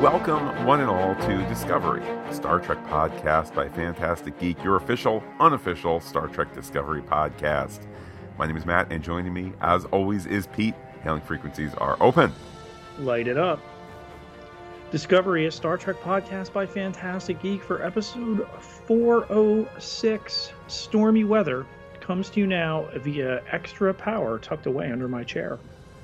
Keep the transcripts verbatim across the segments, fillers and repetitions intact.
Welcome, one and all, to Discovery, a Star Trek podcast by Fantastic Geek, your official, unofficial Star Trek Discovery podcast. My name is Matt, and joining me, as always, is Pete. Hailing frequencies are open. Light it up. Discovery, a Star Trek podcast by Fantastic Geek for episode four oh six, Stormy Weather, comes to you now via extra power tucked away under my chair.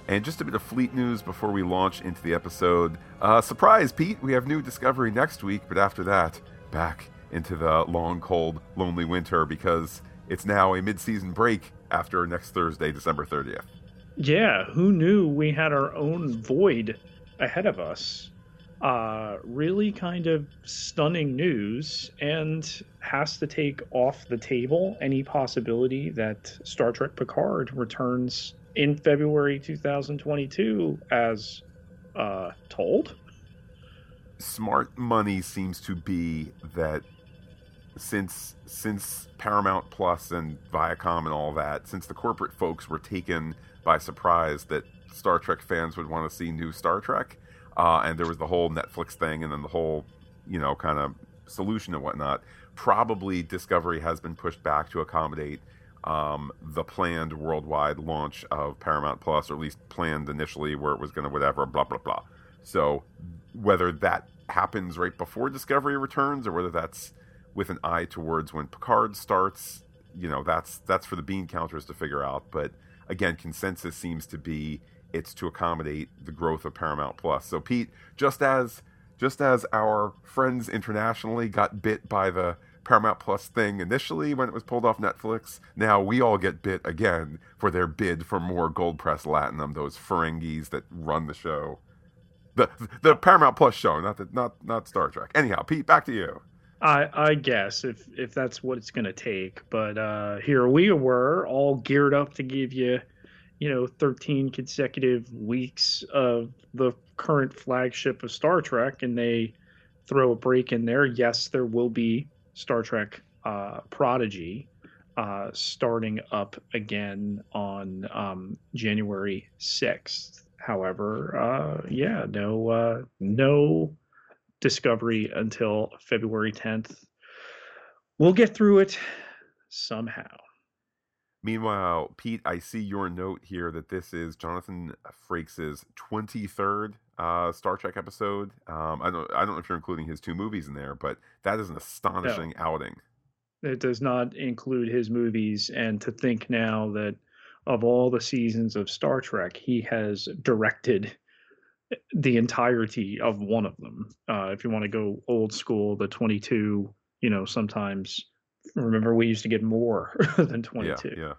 And just a bit of fleet news before we launch into the episode. Uh, surprise, Pete, we have new Discovery next week, but after that, back into the long, cold, lonely winter because it's now a mid-season break after next Thursday, December thirtieth. Yeah, who knew we had our own void ahead of us? Uh, really kind of stunning news, and has to take off the table any possibility that Star Trek Picard returns in February twenty twenty-two, as uh, told. Smart money seems to be that since since Paramount Plus and Viacom and all that, since the corporate folks were taken by surprise that Star Trek fans would want to see new Star Trek, uh, and there was the whole Netflix thing and then the whole, you know, kind of solution and whatnot, probably Discovery has been pushed back to accommodate Um, the planned worldwide launch of Paramount Plus, or at least planned initially where it was going to whatever, blah, blah, blah. So whether that happens right before Discovery returns or whether that's with an eye towards when Picard starts, you know, that's that's for the bean counters to figure out. But again, consensus seems to be it's to accommodate the growth of Paramount Plus. So Pete, just as just as our friends internationally got bit by the Paramount Plus thing initially when it was pulled off Netflix, now we all get bit again for their bid for more gold-pressed latinum, those Ferengis that run the show. The the Paramount Plus show, not the, not not Star Trek. Anyhow, Pete, back to you. I, I guess, if, if that's what it's going to take. But uh, here we were, all geared up to give you, you know, thirteen consecutive weeks of the current flagship of Star Trek, and they throw a break in there. Yes, there will be Star Trek uh, Prodigy uh, starting up again on um, January sixth. However, uh, yeah, no, uh, no Discovery until February tenth. We'll get through it somehow. Meanwhile, Pete, I see your note here that this is Jonathan Frakes' twenty-third uh, Star Trek episode. Um, I don't, I don't know if you're including his two movies in there, but that is an astonishing no. outing. It does not include his movies, and to think now that of all the seasons of Star Trek, he has directed the entirety of one of them. Uh, if you want to go old school, the twenty-two, you know, sometimes. Remember, we used to get more than twenty-two. Yeah,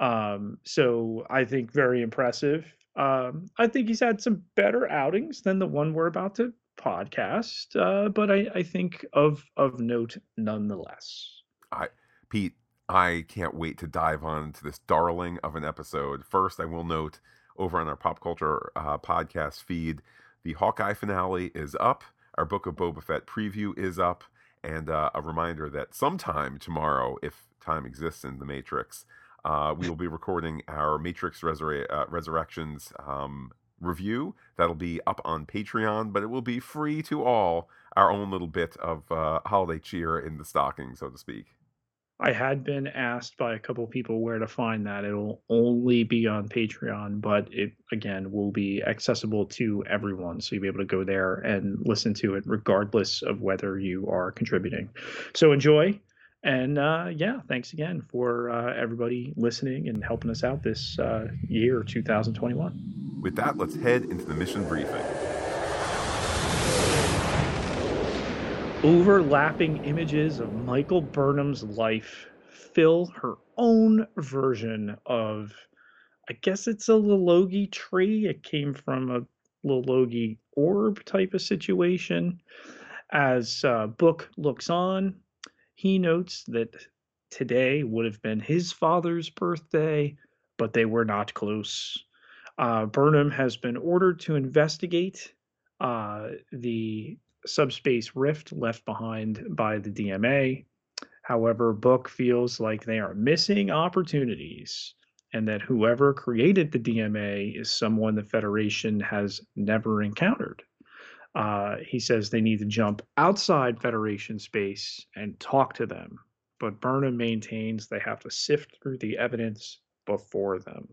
yeah. Um, so I think very impressive. Um, I think he's had some better outings than the one we're about to podcast, uh, but I, I think of of note nonetheless. I, Pete, I can't wait to dive on to this darling of an episode. First, I will note over on our pop culture uh, podcast feed, the Hawkeye finale is up. Our Book of Boba Fett preview is up. And uh, a reminder that sometime tomorrow, if time exists in the Matrix, uh, we will be recording our Matrix Resur- uh, Resurrections um, review. That'll be up on Patreon, but it will be free to all, our own little bit of uh, holiday cheer in the stocking, so to speak. I had been asked by a couple of people where to find that. It'll only be on Patreon, but it, again, will be accessible to everyone. So you'll be able to go there and listen to it regardless of whether you are contributing. So enjoy. And uh, yeah, thanks again for uh, everybody listening and helping us out this uh, year, two thousand twenty-one. With that, let's head into the mission briefing. Overlapping images of Michael Burnham's life fill her own version of, I guess it's a Lilogi tree. It came from a Lilogi orb type of situation. As uh, Book looks on, he notes that today would have been his father's birthday, but they were not close. Uh, Burnham has been ordered to investigate uh, the Subspace Rift left behind by the D M A. However, Book feels like they are missing opportunities and that whoever created the D M A is someone the Federation has never encountered. Uh, he says they need to jump outside Federation space and talk to them, but Burnham maintains they have to sift through the evidence before them.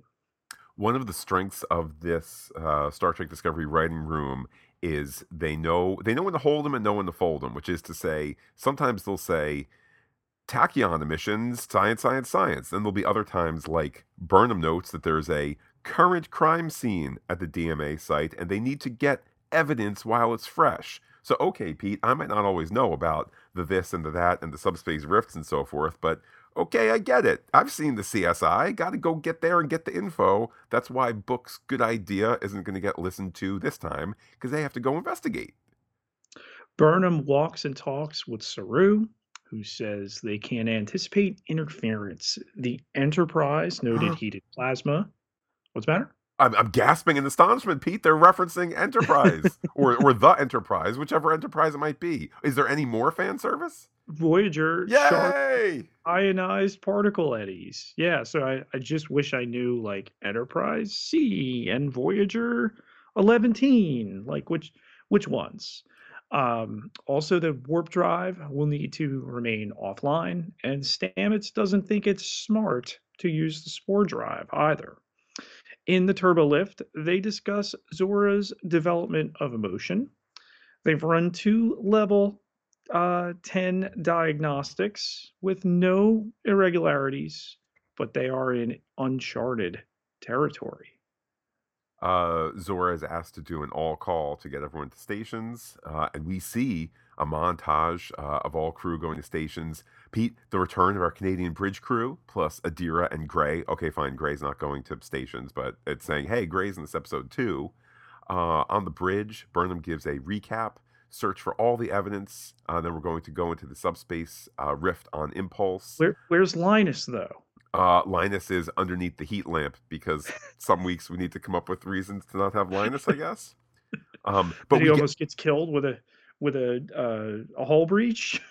One of the strengths of this uh, Star Trek Discovery writing room is they know they know when to hold them and know when to fold them, which is to say, sometimes they'll say tachyon emissions, science, science, science. Then there'll be other times, like Burnham notes, that there's a current crime scene at the D M A site and they need to get evidence while it's fresh. So, okay, Pete, I might not always know about the this and the that and the subspace rifts and so forth, but okay, I get it. I've seen the C S I. Got to go get there and get the info. That's why Book's good idea isn't going to get listened to this time, because they have to go investigate. Burnham walks and talks with Saru, who says they can't anticipate interference. The Enterprise noted huh. heated plasma. What's the matter? I'm, I'm gasping in astonishment, Pete. They're referencing Enterprise or, or the Enterprise, whichever Enterprise it might be. Is there any more fan service? Voyager, yay! Ionized particle eddies. Yeah, so I, I just wish I knew, like, Enterprise C and Voyager eleven, like which which ones. Um, also, the warp drive will need to remain offline, and Stamets doesn't think it's smart to use the spore drive either. In the turbo lift, they discuss Zora's development of emotion. They've run two level uh ten diagnostics with no irregularities, but they are in uncharted territory. uh Zora is asked to do an all call to get everyone to stations, uh and we see a montage uh, of all crew going to stations. Pete, the return of our Canadian bridge crew plus Adira and Gray. Okay, fine, Gray's not going to stations, but it's saying, hey, Gray's in this episode too. Uh on the bridge, Burnham gives a recap, search for all the evidence, uh, then we're going to go into the subspace uh, rift on impulse. Where, where's Linus, though? Uh, Linus is underneath the heat lamp, because some weeks we need to come up with reasons to not have Linus, I guess. Um, but he almost get... gets killed with a with a uh, a hull breach.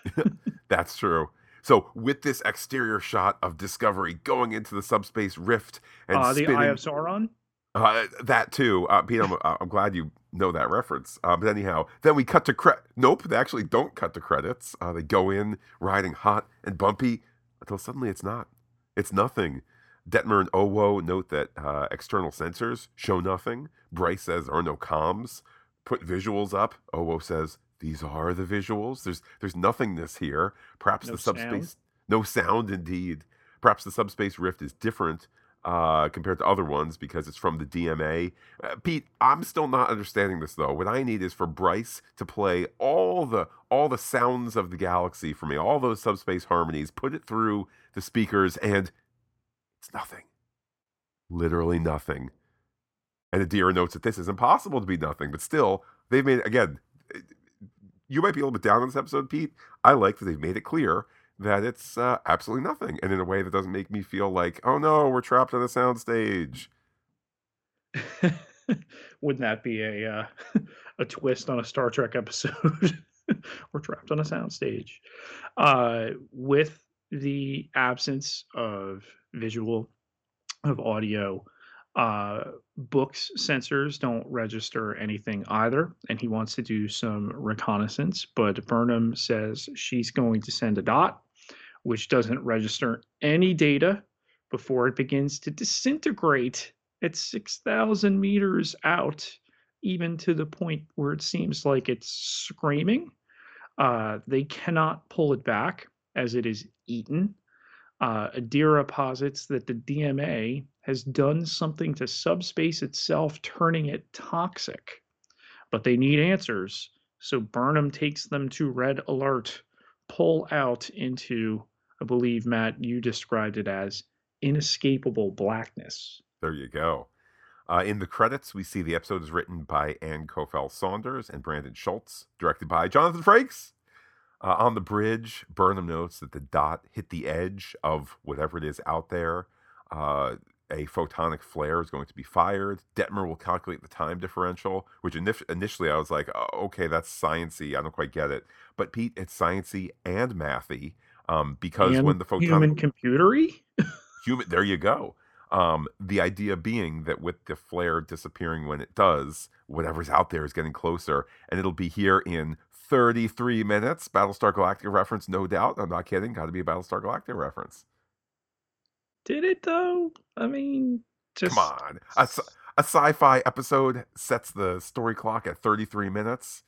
That's true. So with this exterior shot of Discovery going into the subspace rift and uh, the spinning... Eye of Sauron. Uh, that too, uh, Pete. I'm, I'm glad you know that reference. Uh, but anyhow, then we cut to cre- Nope, they actually don't cut to credits. Uh, they go in riding hot and bumpy until suddenly it's not. It's nothing. Detmer and Owo note that uh, external sensors show nothing. Bryce says there are no comms. Put visuals up. Owo says these are the visuals. There's there's nothingness here. Perhaps no the subspace sound. No sound indeed. Perhaps the subspace rift is different. Uh, compared to other ones, because it's from the D M A. Uh, Pete, I'm still not understanding this, though. What I need is for Bryce to play all the all the sounds of the galaxy for me, all those subspace harmonies, put it through the speakers, and it's nothing. Literally nothing. And Adira notes that this is impossible to be nothing, but still, they've made, again, you might be a little bit down on this episode, Pete. I like that they've made it clear that it's uh, absolutely nothing, and in a way that doesn't make me feel like, oh no, we're trapped on a soundstage. Wouldn't that be a uh, a twist on a Star Trek episode? We're trapped on a soundstage. Uh, with the absence of visual, of audio, uh, Book's sensors don't register anything either, and he wants to do some reconnaissance, but Burnham says she's going to send a dot, which doesn't register any data before it begins to disintegrate at six thousand meters out, even to the point where it seems like it's screaming. Uh, they cannot pull it back as it is eaten. Uh, Adira posits that the D M A has done something to subspace itself, turning it toxic. But they need answers, so Burnham takes them to red alert, pull out into, I believe, Matt, you described it as inescapable blackness. There you go. Uh, in the credits, we see the episode is written by Ann Kofel-Saunders and Brandon Schultz, directed by Jonathan Frakes. Uh, on the bridge, Burnham notes that the dot hit the edge of whatever it is out there. Uh, a photonic flare is going to be fired. Detmer will calculate the time differential, which inif- initially I was like, oh, okay, that's sciency. I don't quite get it. But Pete, it's sciency and mathy, um, because and when the photonic human computery human, there you go. Um, the idea being that with the flare disappearing when it does, whatever's out there is getting closer, and it'll be here in thirty-three minutes. Battlestar Galactica reference, no doubt. I'm not kidding. Got to be a Battlestar Galactica reference. Did it though? I mean, just come on. A, a sci-fi episode sets the story clock at thirty-three minutes.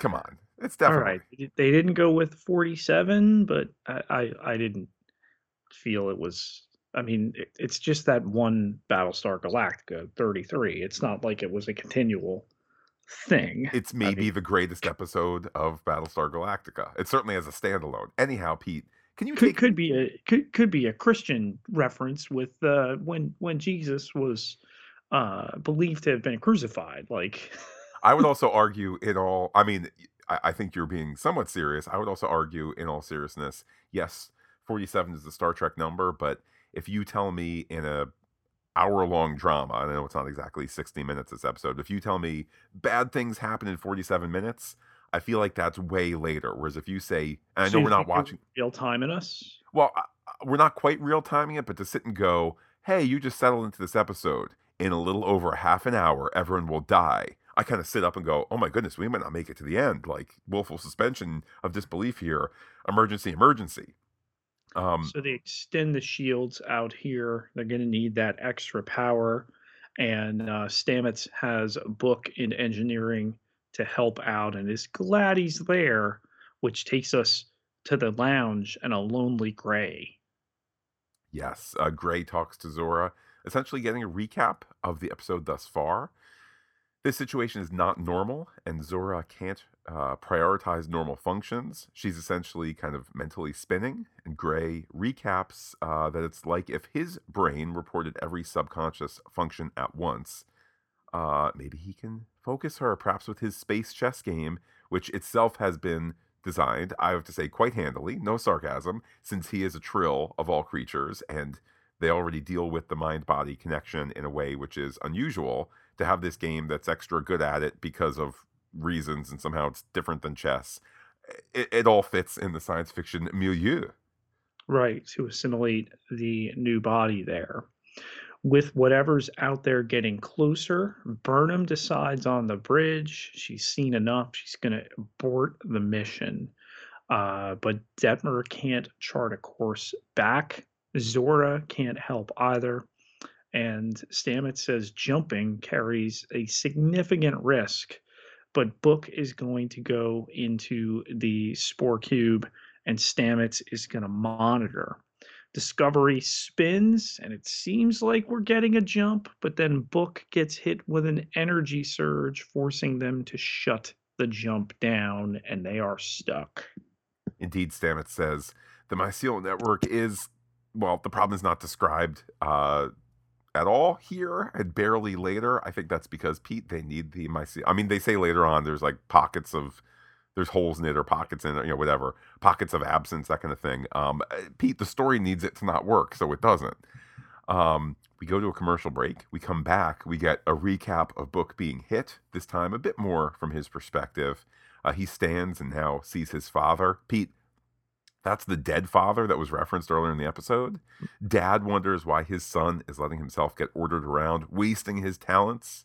Come on, it's definitely all right. They didn't go with forty-seven, but I, I, I didn't feel it was. I mean, it, it's just that one Battlestar Galactica thirty-three. It's not like it was a continual thing. It's maybe I mean, the greatest episode of Battlestar Galactica. It certainly has a standalone. Anyhow, Pete, can you could take... could be a could could be a Christian reference with uh, when when Jesus was uh, believed to have been crucified, like. I would also argue in all, I mean, I, I think you're being somewhat serious. I would also argue in all seriousness, yes, forty-seven is the Star Trek number, but if you tell me in a hour-long drama, I know it's not exactly sixty minutes this episode, but if you tell me bad things happen in forty-seven minutes, I feel like that's way later. Whereas if you say, and I so know we're not watching. Real-time in us? Well, I, we're not quite real-timing it, but to sit and go, hey, you just settled into this episode. In a little over half an hour, everyone will die. I kind of sit up and go, oh my goodness, we might not make it to the end. Like, willful suspension of disbelief here. Emergency, emergency. Um, so they extend the shields out here. They're going to need that extra power. And uh, Stamets has a book in engineering to help out and is glad he's there, which takes us to the lounge and a lonely Gray. Yes, uh, Gray talks to Zora, essentially getting a recap of the episode thus far. This situation is not normal, and Zora can't uh, prioritize normal functions. She's essentially kind of mentally spinning, and Gray recaps uh, that it's like if his brain reported every subconscious function at once. Uh, maybe he can focus her, perhaps with his space chess game, which itself has been designed, I have to say, quite handily, no sarcasm, since he is a Trill of all creatures, and they already deal with the mind-body connection in a way which is unusual, to have this game that's extra good at it because of reasons and somehow it's different than chess. It, it all fits in the science fiction milieu. Right, to assimilate the new body there. With whatever's out there getting closer, Burnham decides on the bridge. She's seen enough. She's going to abort the mission. Uh, but Detmer can't chart a course back. Zora can't help either. And Stamets says jumping carries a significant risk, but Book is going to go into the Spore Cube, and Stamets is going to monitor. Discovery spins, and it seems like we're getting a jump, but then Book gets hit with an energy surge, forcing them to shut the jump down, and they are stuck. Indeed, Stamets says, the mycelial network is, well, the problem is not described, uh, at all here and barely later. I think that's because, Pete, they need the mycelium. I mean, they say later on there's like pockets of, there's holes in it or pockets in it, you know, whatever, pockets of absence, that kind of thing. Um, Pete, the story needs it to not work, so it doesn't. Um, we go to a commercial break. We come back. We get a recap of Book being hit, this time a bit more from his perspective. Uh, he stands and now sees his father. Pete, that's the dead father that was referenced earlier in the episode. Dad wonders why his son is letting himself get ordered around, wasting his talents.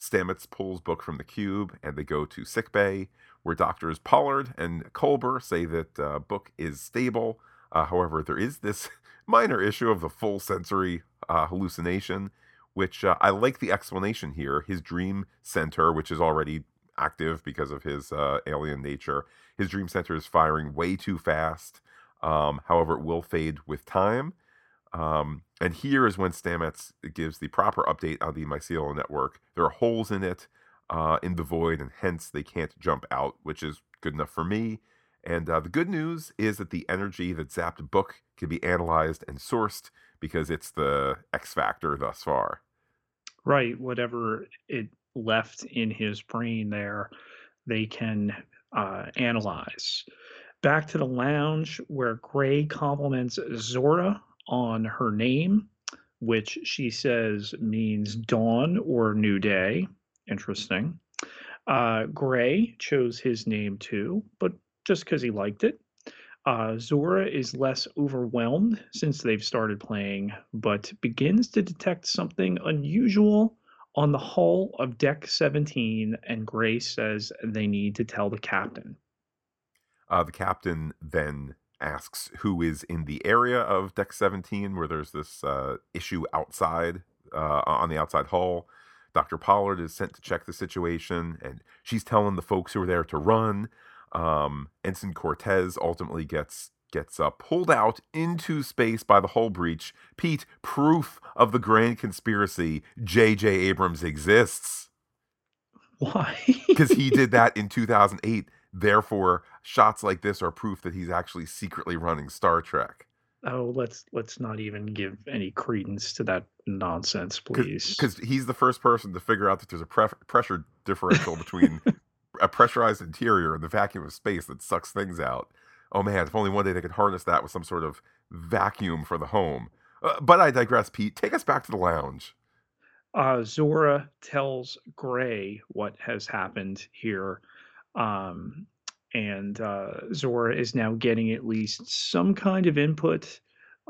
Stamets pulls Book from the cube, and they go to sickbay, where doctors Pollard and Culber say that uh, Book is stable. Uh, however, there is this minor issue of the full sensory uh, hallucination, which uh, I like the explanation here. His dream center, which is already active because of his uh, alien nature. His dream center is firing way too fast. Um, however, it will fade with time. Um, and here is when Stamets gives the proper update on the mycelial network. There are holes in it, uh, in the void, and hence they can't jump out, which is good enough for me. And uh, the good news is that the energy that zapped Book can be analyzed and sourced because it's the X factor thus far. Right. Whatever it left in his brain there, they can uh, analyze. Back to the lounge, where Gray compliments Zora on her name, which she says means dawn or new day. Interesting. Uh, Gray chose his name too, but just because he liked it. Uh, Zora is less overwhelmed since they've started playing, but begins to detect something unusual on the hull of Deck seventeen, and Gray says they need to tell the captain. Uh, the captain then asks who is in the area of Deck seventeen, where there's this uh, issue outside, uh, on the outside hull. Doctor Pollard is sent to check the situation, and she's telling the folks who are there to run. Um, Ensign Cortez ultimately gets gets uh, pulled out into space by the hull breach. Pete, proof of the grand conspiracy, J J Abrams exists. Why? Because he did that in two thousand eight. Therefore, shots like this are proof that he's actually secretly running Star Trek. Oh, let's let's not even give any credence to that nonsense, please. Because he's the first person to figure out that there's a pref- pressure differential between a pressurized interior and the vacuum of space that sucks things out. Oh man, if only one day they could harness that with some sort of vacuum for the home. Uh, but I digress, Pete. Take us back to the lounge. Uh, Zora tells Gray what has happened here. Um, and uh, Zora is now getting at least some kind of input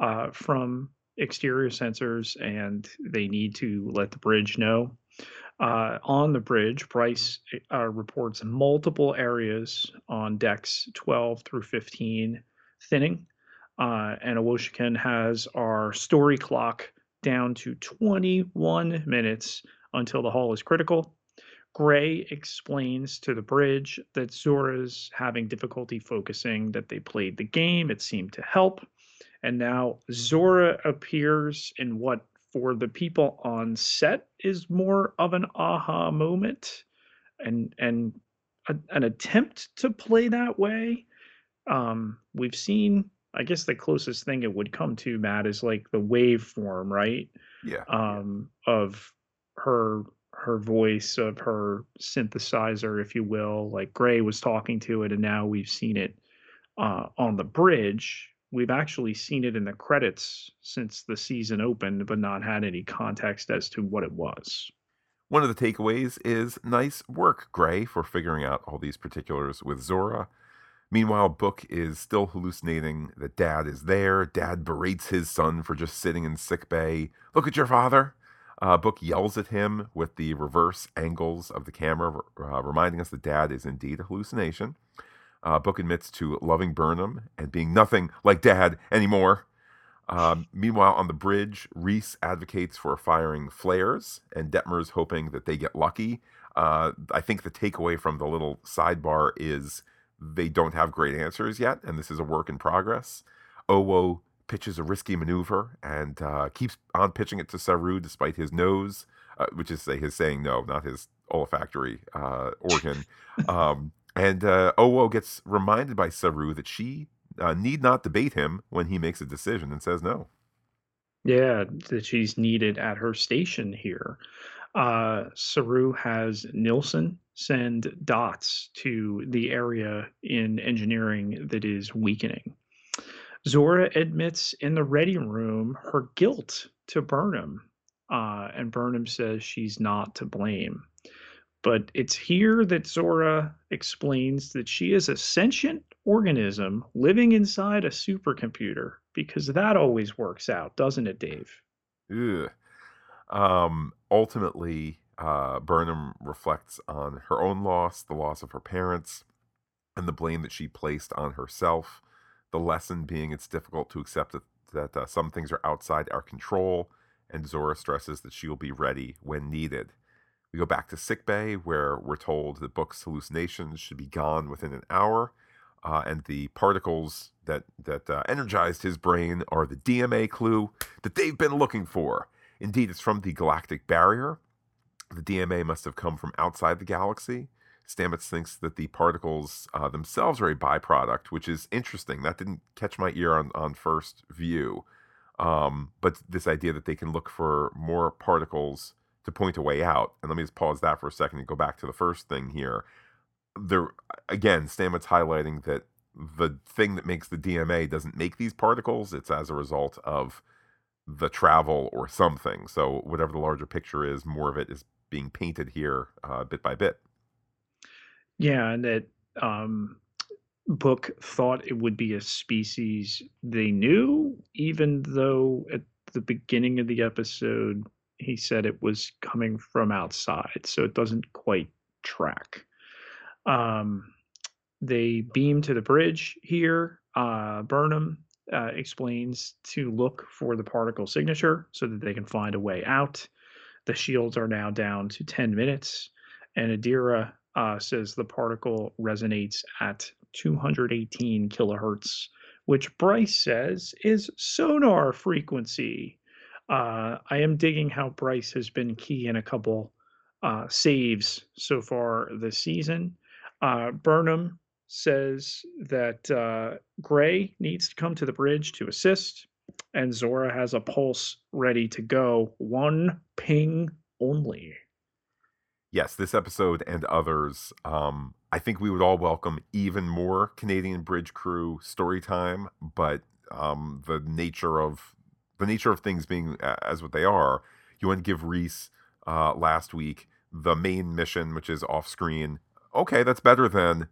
uh, from exterior sensors, and they need to let the bridge know. Uh, on the bridge, Bryce uh, reports multiple areas on decks twelve through fifteen thinning, uh, and Owosekun has our story clock down to twenty-one minutes until the hull is critical. Gray explains to the bridge that Zora's having difficulty focusing, that they played the game, it seemed to help, and now Zora appears in what for the people on set is more of an aha moment, and and a, an attempt to play that way. Um, we've seen, I guess the closest thing it would come to, Matt, is like the waveform, right? Yeah. Um, of her her voice, of her synthesizer, if you will. Like Gray was talking to it, and now we've seen it uh, on the bridge. We've actually seen it in the credits since the season opened, but not had any context as to what it was. One of the takeaways is nice work, Gray, for figuring out all these particulars with Zora. Meanwhile, Book is still hallucinating that Dad is there. Dad berates his son for just sitting in sickbay. Look at your father. Uh, Book yells at him with the reverse angles of the camera, uh, reminding us that Dad is indeed a hallucination. Uh, Book admits to loving Burnham and being nothing like Dad anymore. Um, meanwhile, on the bridge, Reese advocates for firing flares, and Detmer's hoping that they get lucky. Uh, I think the takeaway from the little sidebar is they don't have great answers yet, and this is a work in progress. Owo pitches a risky maneuver and uh, keeps on pitching it to Saru despite his nose, uh, which is say his saying no, not his olfactory uh, organ. Um And uh, Owo gets reminded by Saru that she uh, need not debate him when he makes a decision and says no. Yeah, that she's needed at her station here. Uh, Saru has Nilsson send dots to the area in engineering that is weakening. Zora admits in the ready room her guilt to Burnham, uh, and Burnham says she's not to blame. But it's here that Zora explains that she is a sentient organism living inside a supercomputer, because that always works out, doesn't it, Dave? Ugh. Um, ultimately, uh, Burnham reflects on her own loss, the loss of her parents, and the blame that she placed on herself. The lesson being it's difficult to accept that, that uh, some things are outside our control, and Zora stresses that she will be ready when needed. We go back to sickbay, where we're told that Book's hallucinations should be gone within an hour, uh, and the particles that that uh, energized his brain are the D M A clue that they've been looking for. Indeed, it's from the galactic barrier. The D M A must have come from outside the galaxy. Stamets thinks that the particles uh, themselves are a byproduct, which is interesting. That didn't catch my ear on, on first view. Um, but this idea that they can look for more particles to point a way out. And let me just pause that for a second and go back to the first thing here. There, again, Stamets highlighting that the thing that makes the D M A doesn't make these particles. It's as a result of the travel or something. So whatever the larger picture is, more of it is being painted here uh, bit by bit. Yeah, and that um, Book thought it would be a species they knew, even though at the beginning of the episode he said it was coming from outside, so it doesn't quite track. Um, they beam to the bridge here. Uh, Burnham uh, explains to look for the particle signature so that they can find a way out. The shields are now down to ten minutes, and Adira uh, says the particle resonates at two hundred eighteen kilohertz, which Bryce says is sonar frequency. Uh, I am digging how Bryce has been key in a couple uh, saves so far this season. Uh, Burnham says that uh, Gray needs to come to the bridge to assist, and Zora has a pulse ready to go. One ping only. Yes, this episode and others, um, I think we would all welcome even more Canadian Bridge Crew story time, but um, the nature of the nature of things being as what they are, you want to give Reese uh, last week the main mission, which is off screen. Okay, that's better than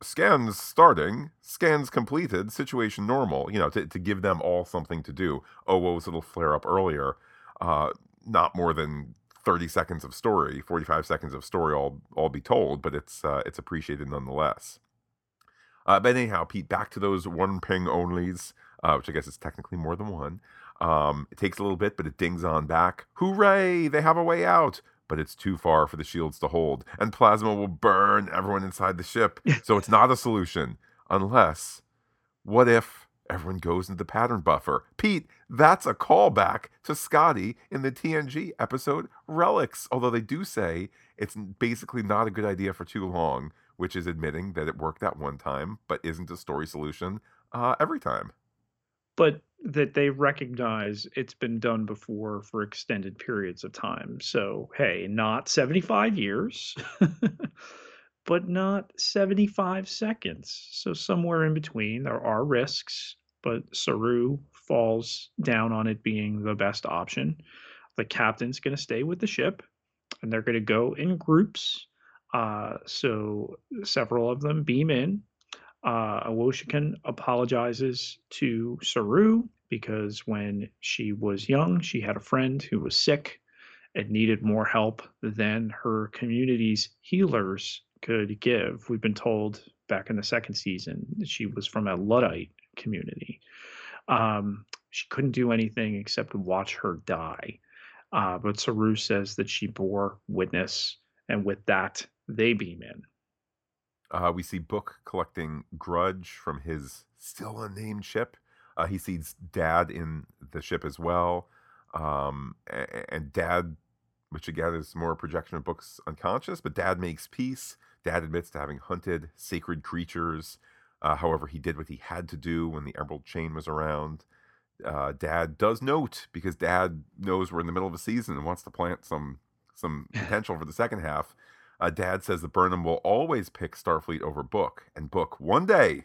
scans starting, scans completed, situation normal, you know, to, to give them all something to do. Oh, what was a little flare up earlier? Uh, not more than thirty seconds of story, forty-five seconds of story, all, all be told, but it's uh, it's appreciated nonetheless. Uh, but anyhow, Pete, back to those one ping onlys, uh, which I guess is technically more than one. Um, it takes a little bit, but it dings on back. Hooray, they have a way out. But it's too far for the shields to hold, and plasma will burn everyone inside the ship. So it's not a solution, unless, what if everyone goes into the pattern buffer? Pete, that's a callback to Scotty in the T N G episode Relics, although they do say it's basically not a good idea for too long, which is admitting that it worked that one time, but isn't a story solution uh, every time. But that they recognize it's been done before for extended periods of time. So, hey, not seventy-five years, but not seventy-five seconds. So somewhere in between, there are risks, but Saru falls down on it being the best option. The captain's going to stay with the ship, and they're going to go in groups. Uh, so several of them beam in. Uh, Owosekun apologizes to Saru because when she was young, she had a friend who was sick and needed more help than her community's healers could give. We've been told back in the second season that she was from a Luddite community. Um, she couldn't do anything except watch her die. Uh, but Saru says that she bore witness, and with that, they beam in. Uh, we see Book collecting grudge from his still unnamed ship. Uh, he sees Dad in the ship as well. Um, and Dad, which again is more a projection of Book's unconscious, but Dad makes peace. Dad admits to having hunted sacred creatures. Uh, however, he did what he had to do when the Emerald Chain was around. Uh, Dad does note, because Dad knows we're in the middle of a season and wants to plant some some potential for the second half. Uh, Dad says that Burnham will always pick Starfleet over Book, and Book one day,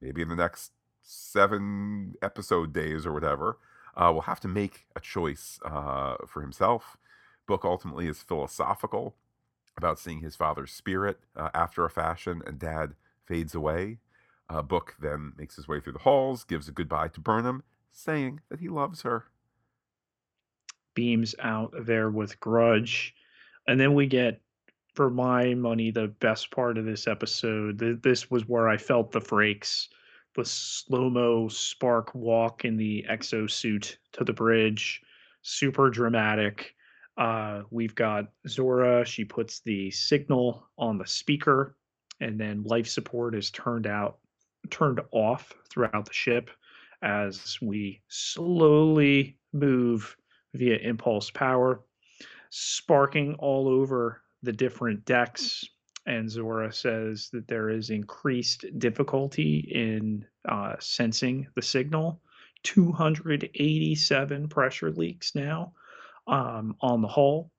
maybe in the next seven episode days or whatever, uh, will have to make a choice uh, for himself. Book ultimately is philosophical about seeing his father's spirit uh, after a fashion, and Dad fades away. Uh, Book then makes his way through the halls, gives a goodbye to Burnham, saying that he loves her. Beams out there with grudge, and then we get, for my money, the best part of this episode. This was where I felt the Frakes, the slow-mo spark walk in the exosuit to the bridge. Super dramatic. Uh, we've got Zora. She puts the signal on the speaker, and then life support is turned out, turned off throughout the ship as we slowly move via impulse power, sparking all over the different decks, and Zora says that there is increased difficulty in uh, sensing the signal. two hundred eighty-seven pressure leaks now um, on the hull,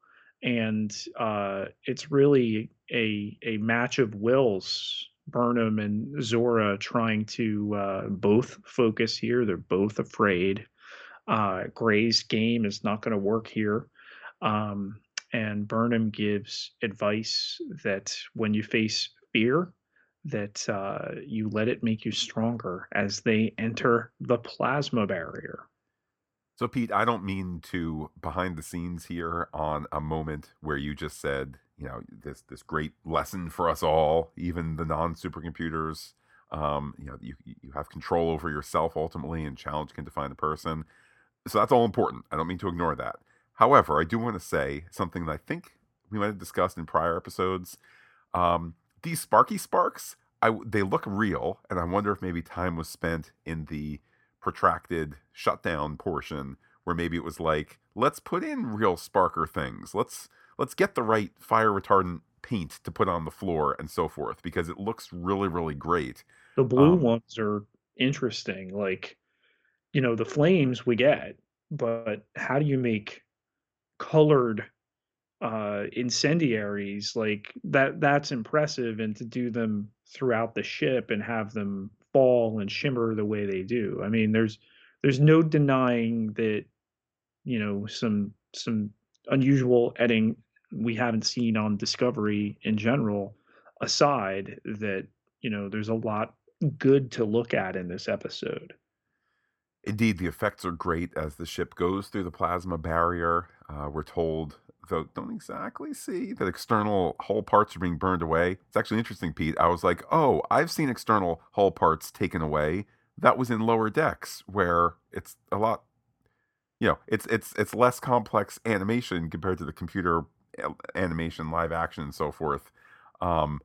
and uh, it's really a a match of wills. Burnham and Zora trying to uh, both focus here. They're both afraid. Uh, Gray's game is not going to work here. Um, And Burnham gives advice that when you face fear, that uh, you let it make you stronger as they enter the plasma barrier. So, Pete, I don't mean to behind the scenes here on a moment where you just said, you know, this this great lesson for us all, even the non-supercomputers. Um, you know, you you have control over yourself ultimately, and challenge can define the person. So that's all important. I don't mean to ignore that. However, I do want to say something that I think we might have discussed in prior episodes. Um, these sparky sparks, I, they look real, and I wonder if maybe time was spent in the protracted shutdown portion where maybe it was like, let's put in real sparker things. Let's let's get the right fire retardant paint to put on the floor and so forth, because it looks really, really great. The blue um, ones are interesting. Like, you know, the flames we get, but how do you make colored uh, incendiaries like that? That's impressive. And to do them throughout the ship and have them fall and shimmer the way they do. I mean, there's, there's no denying that, you know, some, some unusual editing we haven't seen on Discovery in general aside, that, you know, there's a lot good to look at in this episode. Indeed, the effects are great as the ship goes through the plasma barrier. Uh, we're told, though, don't exactly see that external hull parts are being burned away. It's actually interesting, Pete. I was like, oh, I've seen external hull parts taken away. That was in Lower Decks, where it's a lot, you know, it's it's it's less complex animation compared to the computer animation, live action, and so forth. Um,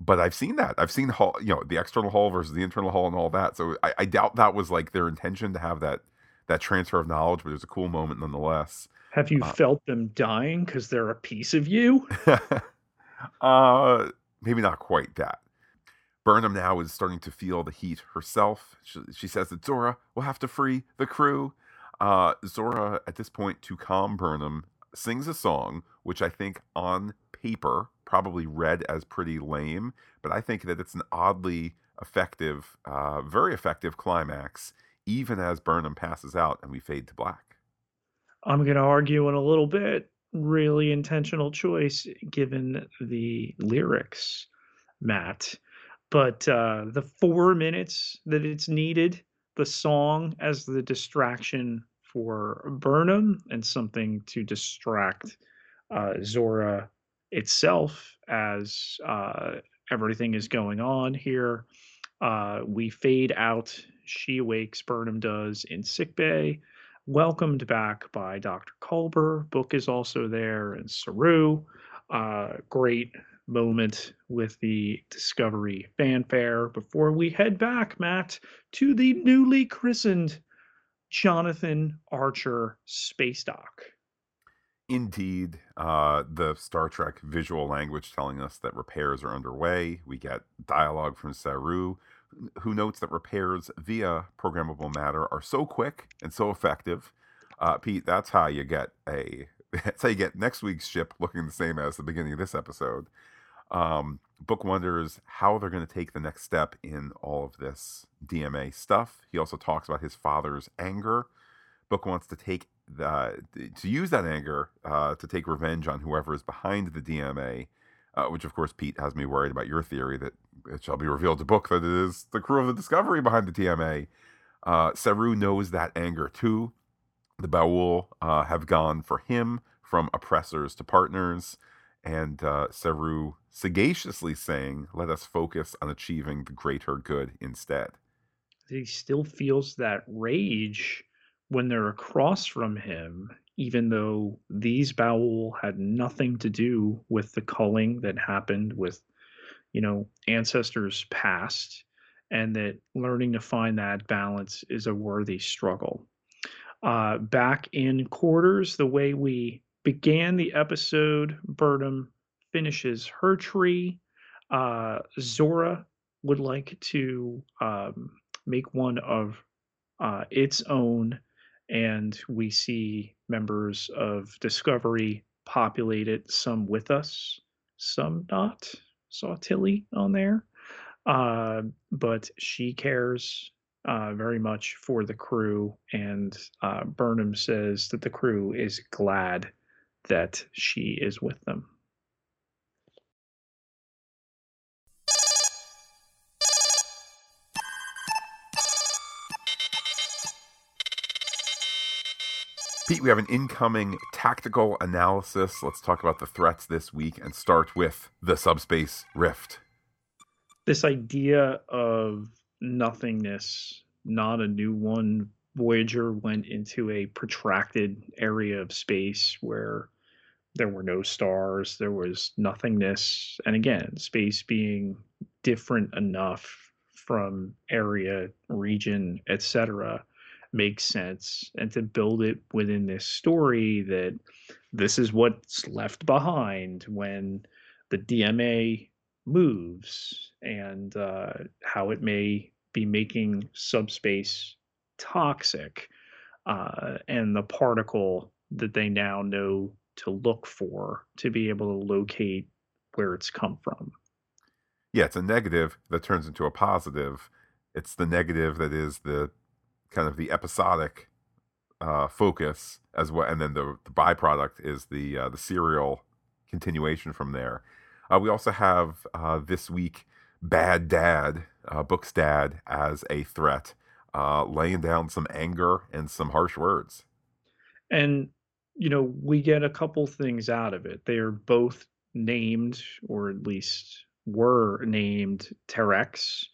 But I've seen that. I've seen hull, you know, the external hull versus the internal hull and all that. So I, I doubt that was like their intention to have that that transfer of knowledge, but it was a cool moment nonetheless. Have you uh, felt them dying because they're a piece of you? uh, maybe not quite that. Burnham now is starting to feel the heat herself. She, she says that Zora will have to free the crew. Uh, Zora, at this point, to calm Burnham, sings a song, which I think on paper probably read as pretty lame, but I think that it's an oddly effective, uh, very effective climax, even as Burnham passes out and we fade to black. I'm going to argue in a little bit, really intentional choice given the lyrics, Matt, but uh, the four minutes that it's needed, the song as the distraction for Burnham and something to distract uh, Zora itself as uh everything is going on here. Uh we fade out. She awakes, Burnham does, in sickbay, welcomed back by Doctor Culber. Book is also there, and Saru. Uh great moment with the Discovery fanfare before we head back, Matt, to the newly christened Jonathan Archer space dock. Indeed, uh, the Star Trek visual language telling us that repairs are underway. We get dialogue from Saru, who notes that repairs via programmable matter are so quick and so effective. Uh, Pete, that's how you get a that's how you get next week's ship looking the same as the beginning of this episode. Um, Book wonders how they're going to take the next step in all of this D M A stuff. He also talks about his father's anger. Book wants to take the, to use that anger uh, to take revenge on whoever is behind the D M A, uh, which, of course, Pete, has me worried about your theory that it shall be revealed to Book that it is the crew of the Discovery behind the D M A. Uh, Saru knows that anger, too. The Ba'ul uh, have gone for him from oppressors to partners, and uh, Saru sagaciously saying, let us focus on achieving the greater good instead. He still feels that rage when they're across from him, even though these Ba'ul had nothing to do with the culling that happened with, you know, ancestors past, and that learning to find that balance is a worthy struggle. Uh, back in quarters, the way we began the episode, Burnham finishes her tree. Uh, Zora would like to um, make one of uh, its own, and we see members of Discovery populate it, some with us, some not. Saw Tilly on there. Uh, but she cares uh, very much for the crew, and uh, Burnham says that the crew is glad that she is with them. Pete, we have an incoming tactical analysis. Let's talk about the threats this week and start with the subspace rift. This idea of nothingness, not a new one. Voyager went into a protracted area of space where there were no stars, there was nothingness. And again, space being different enough from area, region, et cetera makes sense. And to build it within this story that this is what's left behind when the D M A moves and uh, how it may be making subspace toxic uh, and the particle that they now know to look for to be able to locate where it's come from. Yeah, it's a negative that turns into a positive. It's the negative that is the kind of the episodic uh, focus as well, and then the, the byproduct is the uh, the serial continuation from there. Uh, we also have uh, this week Bad Dad, uh, Book's dad, as a threat, uh, laying down some anger and some harsh words. And you know, we get a couple things out of it. They are both named, or at least were named, Terex.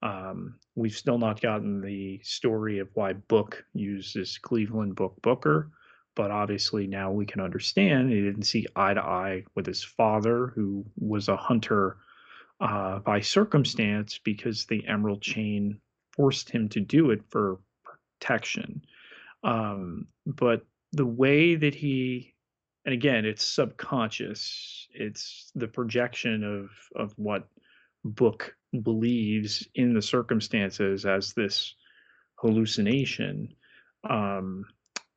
Um, we've still not gotten the story of why Book uses Cleveland Book Booker, but obviously now we can understand he didn't see eye to eye with his father, who was a hunter uh, by circumstance because the Emerald Chain forced him to do it for protection. Um, but the way that he, and again, it's subconscious, it's the projection of, of what Book believes in the circumstances as this hallucination um,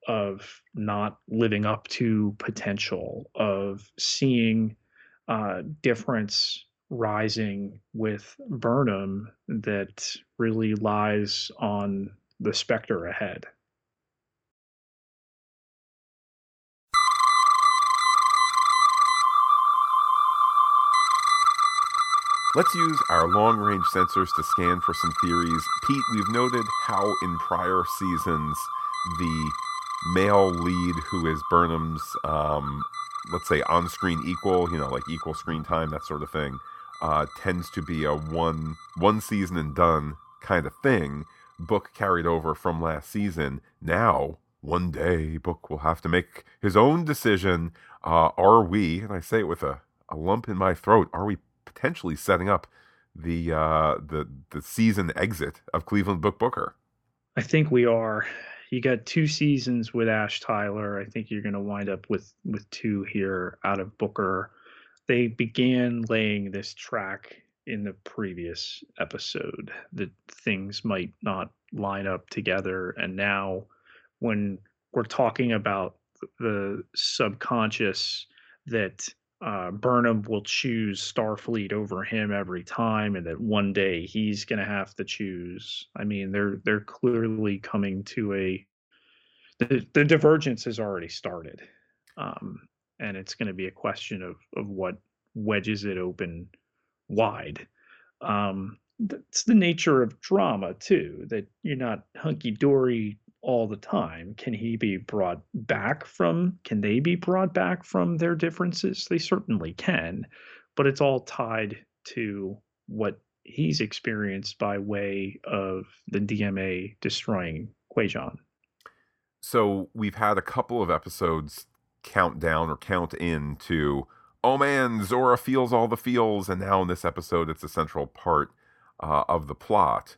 of not living up to potential, of seeing uh, difference rising with Burnham that really lies on the specter ahead. Let's use our long-range sensors to scan for some theories. Pete, we've noted how in prior seasons the male lead, who is Burnham's, um, let's say, on-screen equal, you know, like equal screen time, that sort of thing, uh, tends to be a one one season and done kind of thing. Book carried over from last season. Now, one day, Book will have to make his own decision. Uh, are we, and I say it with a, a lump in my throat, are we potentially setting up the uh, the the season exit of Cleveland Book Booker? I think we are. You got two seasons with Ash Tyler. I think you're going to wind up with with two here out of Booker. They began laying this track in the previous episode that things might not line up together, and now when we're talking about the subconscious that Uh, Burnham will choose Starfleet over him every time, and that one day he's going to have to choose. I mean, they're they're clearly coming to a the, the divergence has already started, um, and it's going to be a question of of what wedges it open wide. Um, that's the nature of drama too. That you're not hunky dory all the time. Can he be brought back from, can they be brought back from their differences? They certainly can, but it's all tied to what he's experienced by way of the D M A destroying Quajon. So we've had a couple of episodes count down or count in to, oh man, Zora feels all the feels. And now in this episode, it's a central part uh, of the plot.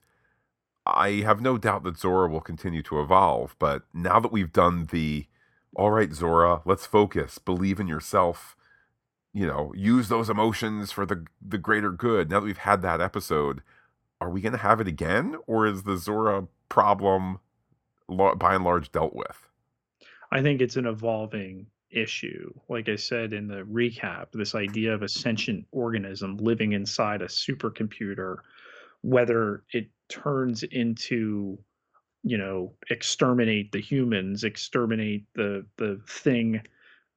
I have no doubt that Zora will continue to evolve, but now that we've done the, all right, Zora, let's focus, believe in yourself, you know, use those emotions for the, the greater good. Now that we've had that episode, are we going to have it again? Or is the Zora problem by and large dealt with? I think it's an evolving issue. Like I said in the recap, this idea of a sentient organism living inside a supercomputer, whether it turns into, you know, exterminate the humans, exterminate the the thing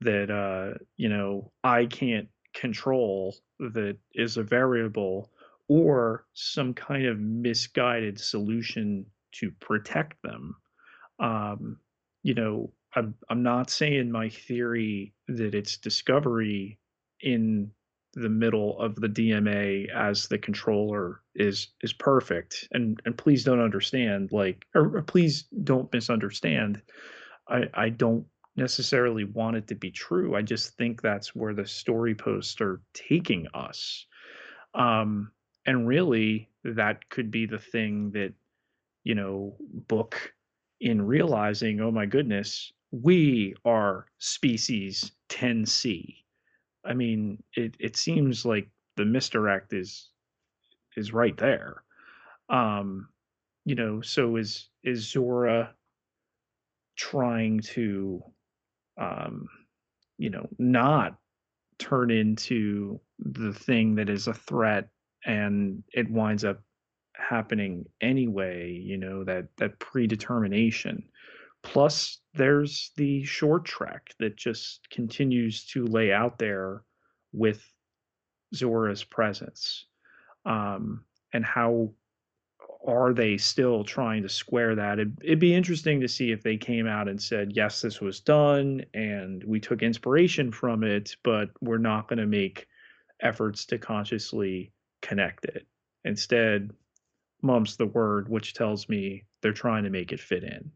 that, uh, you know, I can't control that is a variable, or some kind of misguided solution to protect them. Um, you know, I'm, I'm not saying my theory that it's Discovery in the middle of the D M A as the controller is is perfect. And and please don't understand, like, or, or please don't misunderstand. I, I don't necessarily want it to be true. I just think that's where the story posts are taking us. Um, and really, that could be the thing that, you know, Book, in realizing, oh my goodness, we are species ten C. I mean, it, it seems like the misdirect is is right there. Um, you know, so is is Zora trying to, um, you know, not turn into the thing that is a threat, and it winds up happening anyway, you know, that, that predetermination. Plus, there's the short track that just continues to lay out there with Zora's presence. Um, and how are they still trying to square that? It, it'd be interesting to see if they came out and said, yes, this was done, and we took inspiration from it, but we're not going to make efforts to consciously connect it. Instead, mum's the word, which tells me they're trying to make it fit in.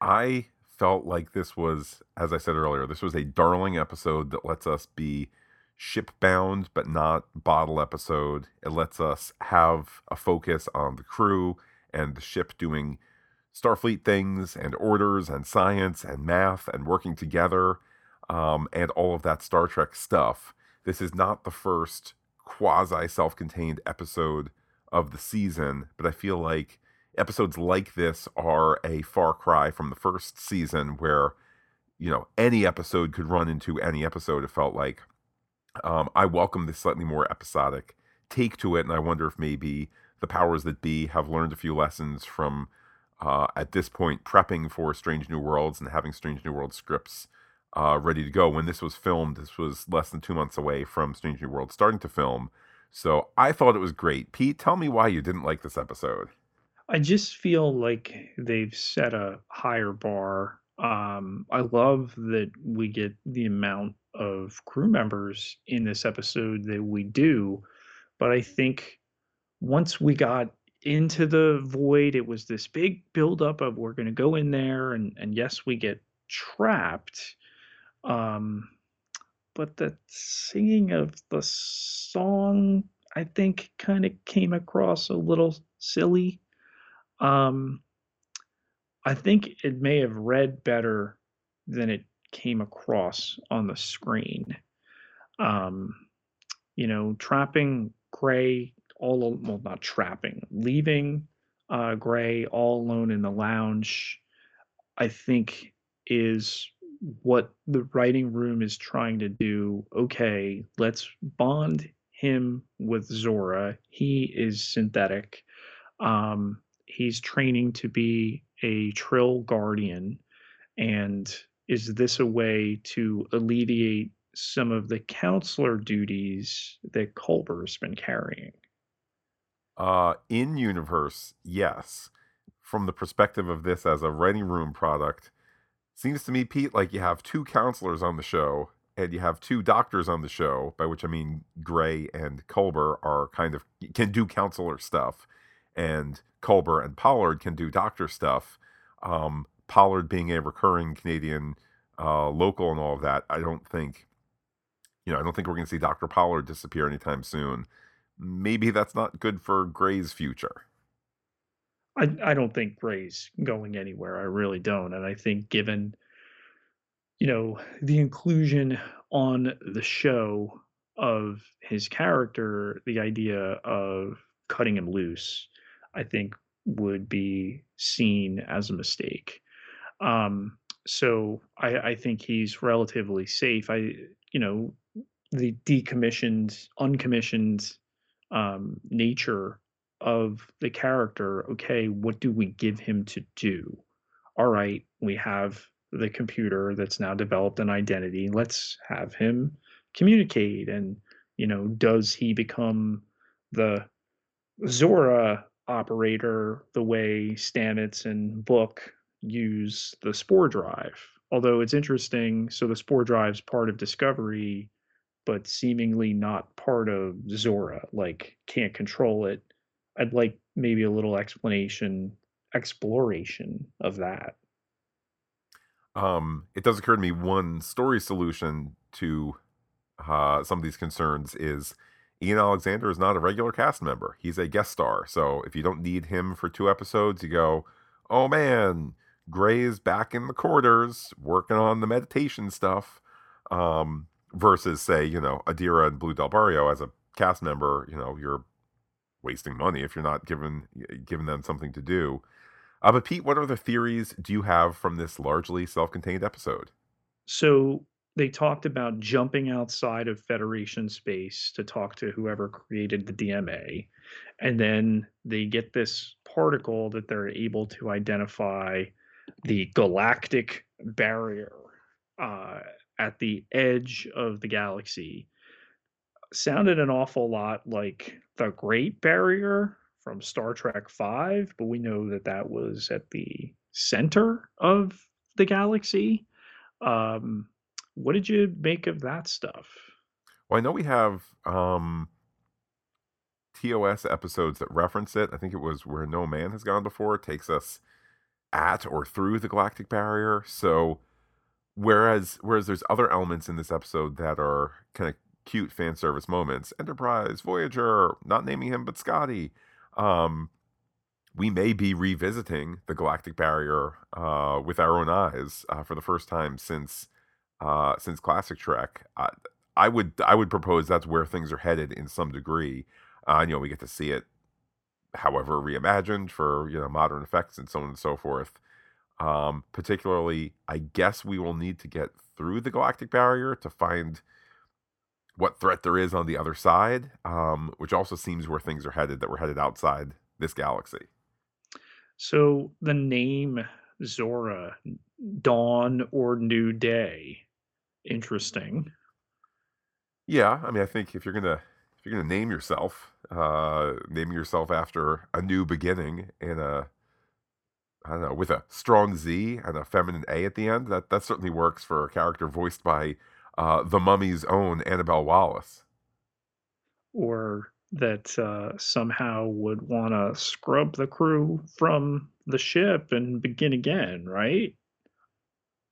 I felt like this was, as I said earlier, this was a darling episode that lets us be ship-bound but not bottle episode. It lets us have a focus on the crew and the ship doing Starfleet things and orders and science and math and working together, um, and all of that Star Trek stuff. This is not the first quasi-self-contained episode of the season, but I feel like episodes like this are a far cry from the first season where, you know, any episode could run into any episode, it felt like. Um, I welcome this slightly more episodic take to it, and I wonder if maybe the powers that be have learned a few lessons from, uh, at this point, prepping for Strange New Worlds and having Strange New World scripts uh, ready to go. When this was filmed, this was less than two months away from Strange New World starting to film, so I thought it was great. Pete, tell me why you didn't like this episode. I just feel like they've set a higher bar. Um, I love that we get the amount of crew members in this episode that we do. But I think once we got into the void, it was this big buildup of we're going to go in there. And, and yes, we get trapped. Um, but the singing of the song, I think, kind of came across a little silly. Um, I think it may have read better than it came across on the screen. Um, you know, trapping Gray all, well, not trapping, leaving uh, Gray all alone in the lounge, I think is what the writing room is trying to do. Okay, let's bond him with Zora. He is synthetic. Um, He's training to be a Trill guardian, and is this a way to alleviate some of the counselor duties that Culber's been carrying? Uh, in universe, yes. From the perspective of this as a writing room product, seems to me, Pete, like you have two counselors on the show and you have two doctors on the show, by which I mean Gray and Culber are kind of can do counselor stuff, and Culber and Pollard can do doctor stuff. Um, Pollard being a recurring Canadian uh, local and all of that, I don't think, you know, I don't think we're going to see Doctor Pollard disappear anytime soon. Maybe that's not good for Gray's future. I, I don't think Gray's going anywhere. I really don't. And I think given, you know, the inclusion on the show of his character, the idea of cutting him loose, I think would be seen as a mistake. Um, so I, I think he's relatively safe. I, you know, the decommissioned, uncommissioned um, nature of the character. Okay, what do we give him to do? All right, we have the computer that's now developed an identity. Let's have him communicate. And, you know, does he become the Zora operator the way Stamets and Book use the spore drive. Although it's interesting, so the spore drive's part of Discovery, but seemingly not part of Zora, like can't control it. I'd like maybe a little explanation, exploration of that. Um, it does occur to me one story solution to uh, some of these concerns is Ian Alexander is not a regular cast member. He's a guest star. So if you don't need him for two episodes, you go, oh man, Gray's back in the quarters working on the meditation stuff. Um, versus say, you know, Adira and Blue Del Barrio as a cast member, you know, you're wasting money if you're not giving, giving them something to do. Uh, but Pete, what other theories do you have from this largely self-contained episode? So they talked about jumping outside of Federation space to talk to whoever created the D M A. And then they get this particle that they're able to identify the galactic barrier uh, at the edge of the galaxy. Sounded an awful lot like the Great Barrier from Star Trek five, but we know that that was at the center of the galaxy. Um, what did you make of that stuff? Well, I know we have um, T O S episodes that reference it. I think it was Where No Man Has Gone Before. It takes us at or through the Galactic Barrier. So whereas, whereas there's other elements in this episode that are kind of cute fan service moments, Enterprise, Voyager, not naming him, but Scotty. Um, we may be revisiting the Galactic Barrier uh, with our own eyes uh, for the first time since uh, since Classic Trek. I, I would I would propose that's where things are headed in some degree. Uh, you know, we get to see it, however reimagined for you know modern effects and so on and so forth. Um, particularly, I guess we will need to get through the Galactic Barrier to find what threat there is on the other side, um, which also seems where things are headed, that we're headed outside this galaxy. So the name Zora, Dawn or New Day, interesting. Yeah, I mean, I think if you're gonna if you're gonna name yourself, uh, naming yourself after a new beginning and a I don't know with a strong Z and a feminine A at the end, that that certainly works for a character voiced by Uh, the Mummy's own Annabelle Wallis. Or that uh, somehow would want to scrub the crew from the ship and begin again, right?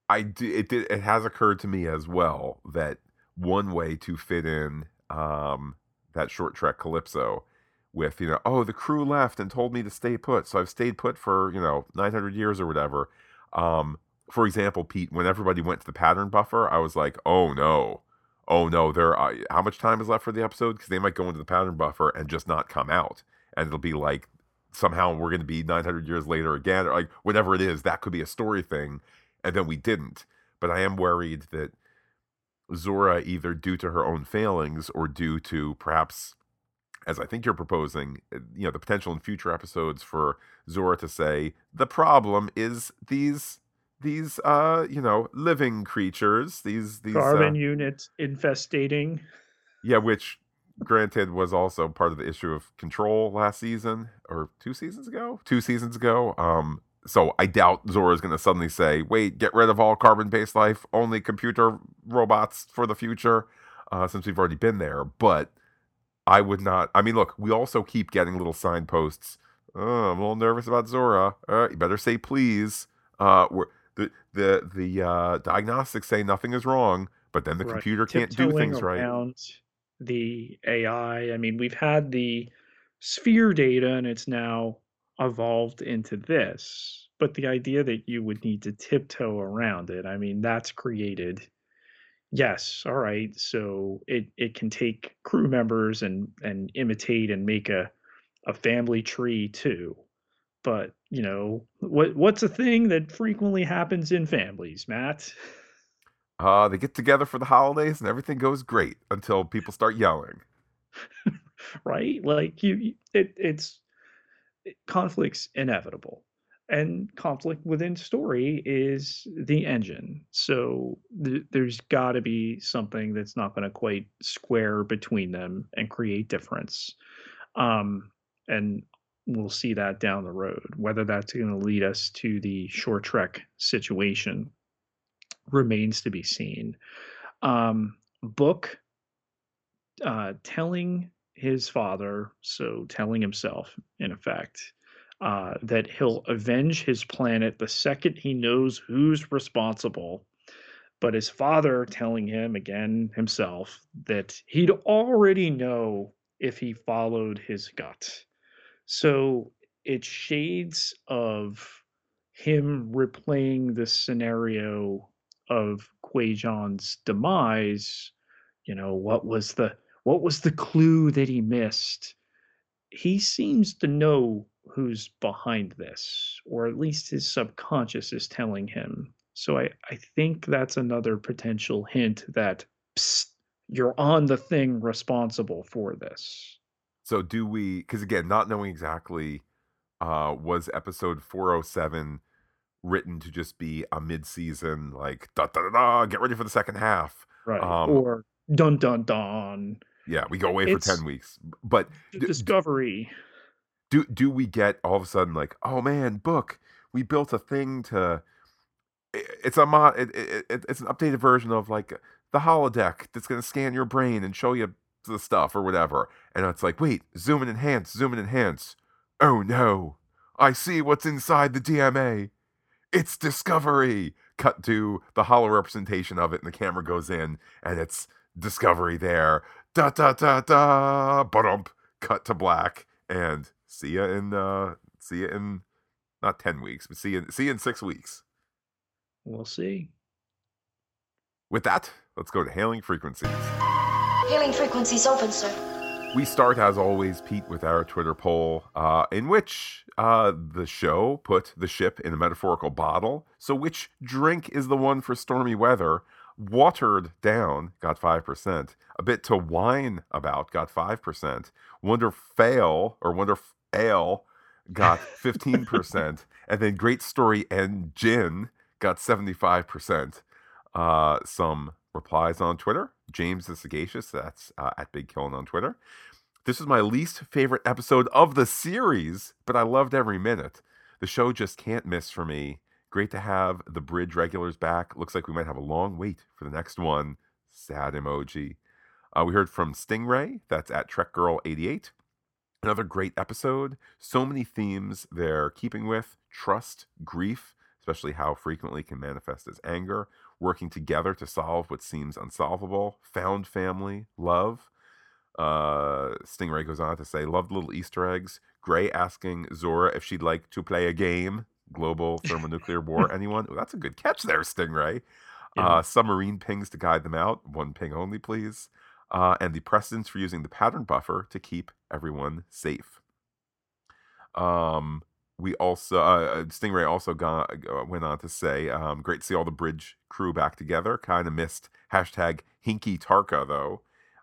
I do, it, did, it has occurred to me as well that one way to fit in um, that short trek Calypso with, you know, oh, the crew left and told me to stay put, so I've stayed put for, you know, nine hundred years or whatever. Um For example, Pete, when everybody went to the pattern buffer, I was like, oh, no. Oh, no. There are, how much time is left for the episode? Because they might go into the pattern buffer and just not come out. And it'll be like, somehow we're going to be nine hundred years later again. Or like, whatever it is, that could be a story thing. And then we didn't. But I am worried that Zora, either due to her own failings or due to perhaps, as I think you're proposing, you know, the potential in future episodes for Zora to say, the problem is these... These, uh, you know, living creatures, these... these carbon uh, units infestating. Yeah, which, granted, was also part of the issue of Control last season, or two seasons ago? Two seasons ago. Um, so I doubt Zora's going to suddenly say, wait, get rid of all carbon-based life, only computer robots for the future, uh, since we've already been there. But I would not... I mean, look, we also keep getting little signposts. Oh, I'm a little nervous about Zora. Uh, you better say please. Uh, we're... The the the uh, diagnostics say nothing is wrong, but then the right. computer can't Tip-toeing do things right. The A I. I mean, we've had the sphere data, and it's now evolved into this. But the idea that you would need to tiptoe around it, I mean, that's created. Yes, all right. So it, it can take crew members and and imitate and make a a family tree too. But, you know, what what's a thing that frequently happens in families, Matt? Uh, they get together for the holidays and everything goes great until people start yelling. Right? Like, you, it, it's it, conflict's inevitable. And conflict within story is the engine. So th- there's got to be something that's not going to quite square between them and create difference. Um, and we'll see that down the road. Whether that's going to lead us to the short trek situation remains to be seen. Um, Book uh, telling his father, so telling himself, in effect, uh, that he'll avenge his planet the second he knows who's responsible. But his father telling him, again, himself, that he'd already know if he followed his gut. So it's shades of him replaying this scenario of Quajon's demise. You know, what was the what was the clue that he missed? He seems to know who's behind this, or at least his subconscious is telling him. So I, I think that's another potential hint that psst, you're on the thing responsible for this. So do we, because again, not knowing exactly, uh, was episode four oh seven written to just be a mid-season, like, da-da-da-da, get ready for the second half. Right, um, or dun-dun-dun. Yeah, we go away for ten weeks. But d- Discovery. Do, do we get all of a sudden like, oh man, Book, we built a thing to... It's a mod, it, it, it, it's an updated version of like the holodeck that's going to scan your brain and show you the stuff or whatever. And it's like, wait, zoom and enhance, zoom and enhance. Oh no, I see what's inside the D M A. It's Discovery. Cut to the holo representation of it, and the camera goes in, and it's Discovery there. Da da da da. Ba-dump. Cut to black, and see ya in uh, see ya in not ten weeks, but see ya, see ya in six weeks. We'll see. With that, let's go to Hailing Frequencies. Hailing Frequencies open, sir. We start, as always, Pete, with our Twitter poll, uh, in which uh, the show put the ship in a metaphorical bottle. So which drink is the one for stormy weather? Watered Down got five percent. A Bit to Whine About got five percent. Wonder Fail, or Wonder Ale, got fifteen percent. And then Great Story and Gin got seventy-five percent. Uh, some replies on Twitter. James the Sagacious, that's uh, at Big Killin on Twitter. This is my least favorite episode of the series, but I loved every minute. The show just can't miss for me. Great to have the bridge regulars back. Looks like we might have a long wait for the next one. Sad emoji. Uh, we heard from Stingray, that's at Trek Girl eighty-eight. Another great episode. So many themes they're keeping with. Trust, grief, especially how frequently it can manifest as anger, working together to solve what seems unsolvable, found family, love. Uh, Stingray goes on to say, loved little Easter eggs. Gray asking Zora if she'd like to play a game. Global thermonuclear war, anyone? Well, that's a good catch there, Stingray. Yeah. Uh, submarine pings to guide them out. One ping only, please. Uh, and the precedence for using the pattern buffer to keep everyone safe. Um... We also, uh, Stingray also got, uh, went on to say, um, great to see all the bridge crew back together. Kind of missed hashtag Hinky Tarka, though.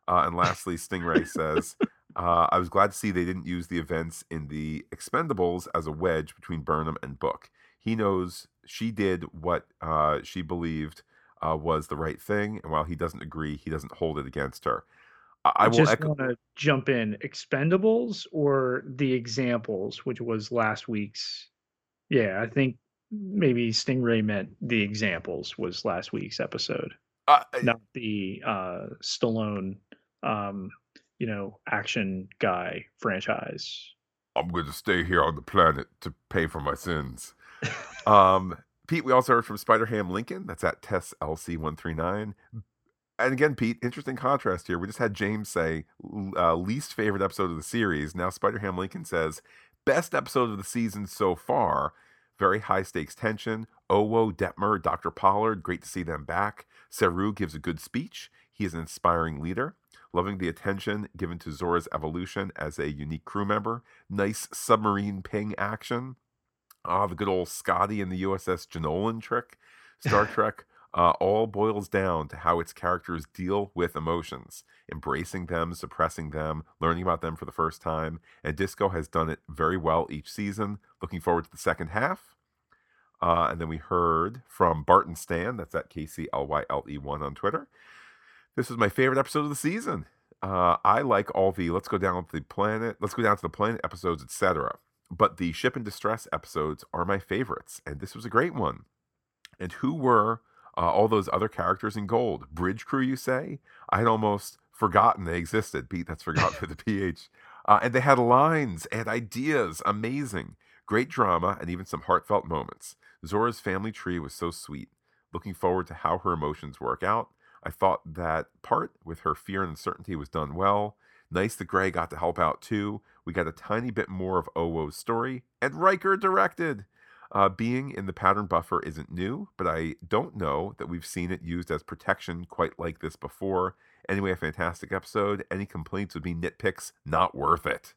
Uh, and lastly, Stingray says, uh, I was glad to see they didn't use the events in the Expendables as a wedge between Burnham and Book. He knows she did what uh, she believed uh, was the right thing. And while he doesn't agree, he doesn't hold it against her. I, I will just echo- want to jump in. Expendables or the examples, which was last week's. Yeah, I think maybe Stingray meant the examples was last week's episode, uh, not the uh, Stallone, um, you know, action guy franchise. I'm going to stay here on the planet to pay for my sins. um, Pete, we also heard from Spider-Ham Lincoln. That's at Tess L C one three nine. And again, Pete, interesting contrast here. We just had James say uh, least favorite episode of the series. Now Spider-Ham Lincoln says best episode of the season so far. Very high stakes tension. Owo, Detmer, Doctor Pollard, great to see them back. Saru gives a good speech. He is an inspiring leader. Loving the attention given to Zora's evolution as a unique crew member. Nice submarine ping action. Ah, uh, the good old Scotty and the U S S Janolan trick. Star Trek. Uh, all boils down to how its characters deal with emotions, embracing them, suppressing them, learning about them for the first time. And Disco has done it very well each season. Looking forward to the second half. Uh, and then we heard from Barton Stan, that's at K C L Y L E one on Twitter. This is my favorite episode of the season. Uh, I like all the let's go down to the planet, let's go down to the planet episodes, et cetera. But the Ship in Distress episodes are my favorites, and this was a great one. And who were uh, all those other characters in gold? Bridge crew, you say? I had almost forgotten they existed. Pete, that's forgotten for the P H. Uh, and they had lines and ideas. Amazing. Great drama and even some heartfelt moments. Zora's family tree was so sweet. Looking forward to how her emotions work out. I thought that part with her fear and uncertainty was done well. Nice that Gray got to help out too. We got a tiny bit more of Owo's story. And Riker directed. Uh, being in the pattern buffer isn't new, but I don't know that we've seen it used as protection quite like this before. Anyway, a fantastic episode. Any complaints would be nitpicks. Not worth it.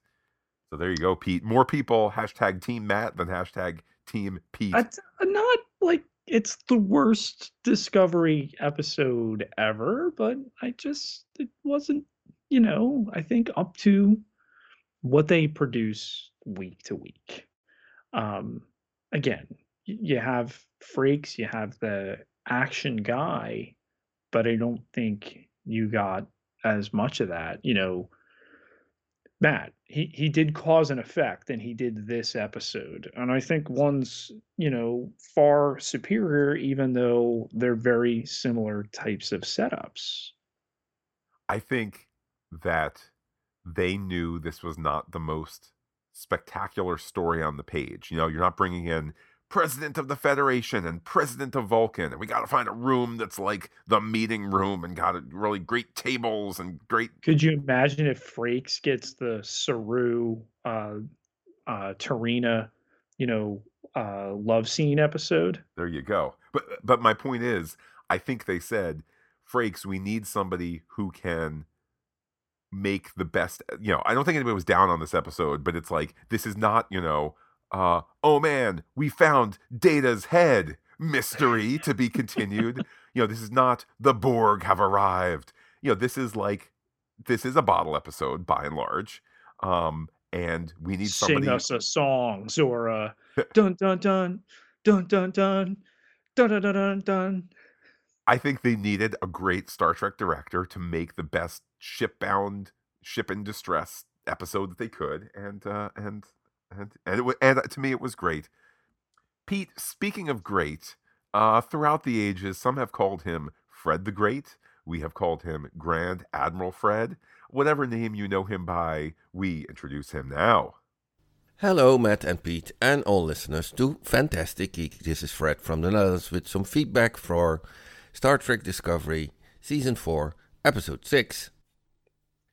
So there you go, Pete. More people, hashtag Team Matt than hashtag Team Pete. It's not like it's the worst Discovery episode ever, but I just, it wasn't, you know, I think up to what they produce week to week. Um, again, you have Frakes, you have the action guy, but I don't think you got as much of that. You know, Matt, he, he did cause an effect, and he did this episode. And I think one's, you know, far superior, even though they're very similar types of setups. I think that they knew this was not the most spectacular story on the page. You know, you're not bringing in President of the Federation and President of Vulcan, and we got to find a room that's like the meeting room and got really great tables and great. Could you imagine if Frakes gets the Saru, uh, uh, Tarina, you know, uh, love scene episode? There you go. But but my point is, I think they said, Frakes, we need somebody who can make the best. You know, I don't think anybody was down on this episode, but it's like, this is not, you know, Uh, oh man, we found Data's head. Mystery to be continued. You know, this is not the Borg have arrived. You know, this is like, this is a bottle episode by and large. Um, and we need somebody. Sing us a song, Zora. Dun dun dun, dun dun dun, dun dun dun dun dun. I think they needed a great Star Trek director to make the best shipbound, ship in distress episode that they could, and uh, and. And and, it, and to me, it was great. Pete, speaking of great, uh, throughout the ages, some have called him Fred the Great. We have called him Grand Admiral Fred. Whatever name you know him by, we introduce him now. Hello, Matt and Pete and all listeners to Fantastic Geek. This is Fred from the Netherlands with some feedback for Star Trek Discovery Season four, Episode six.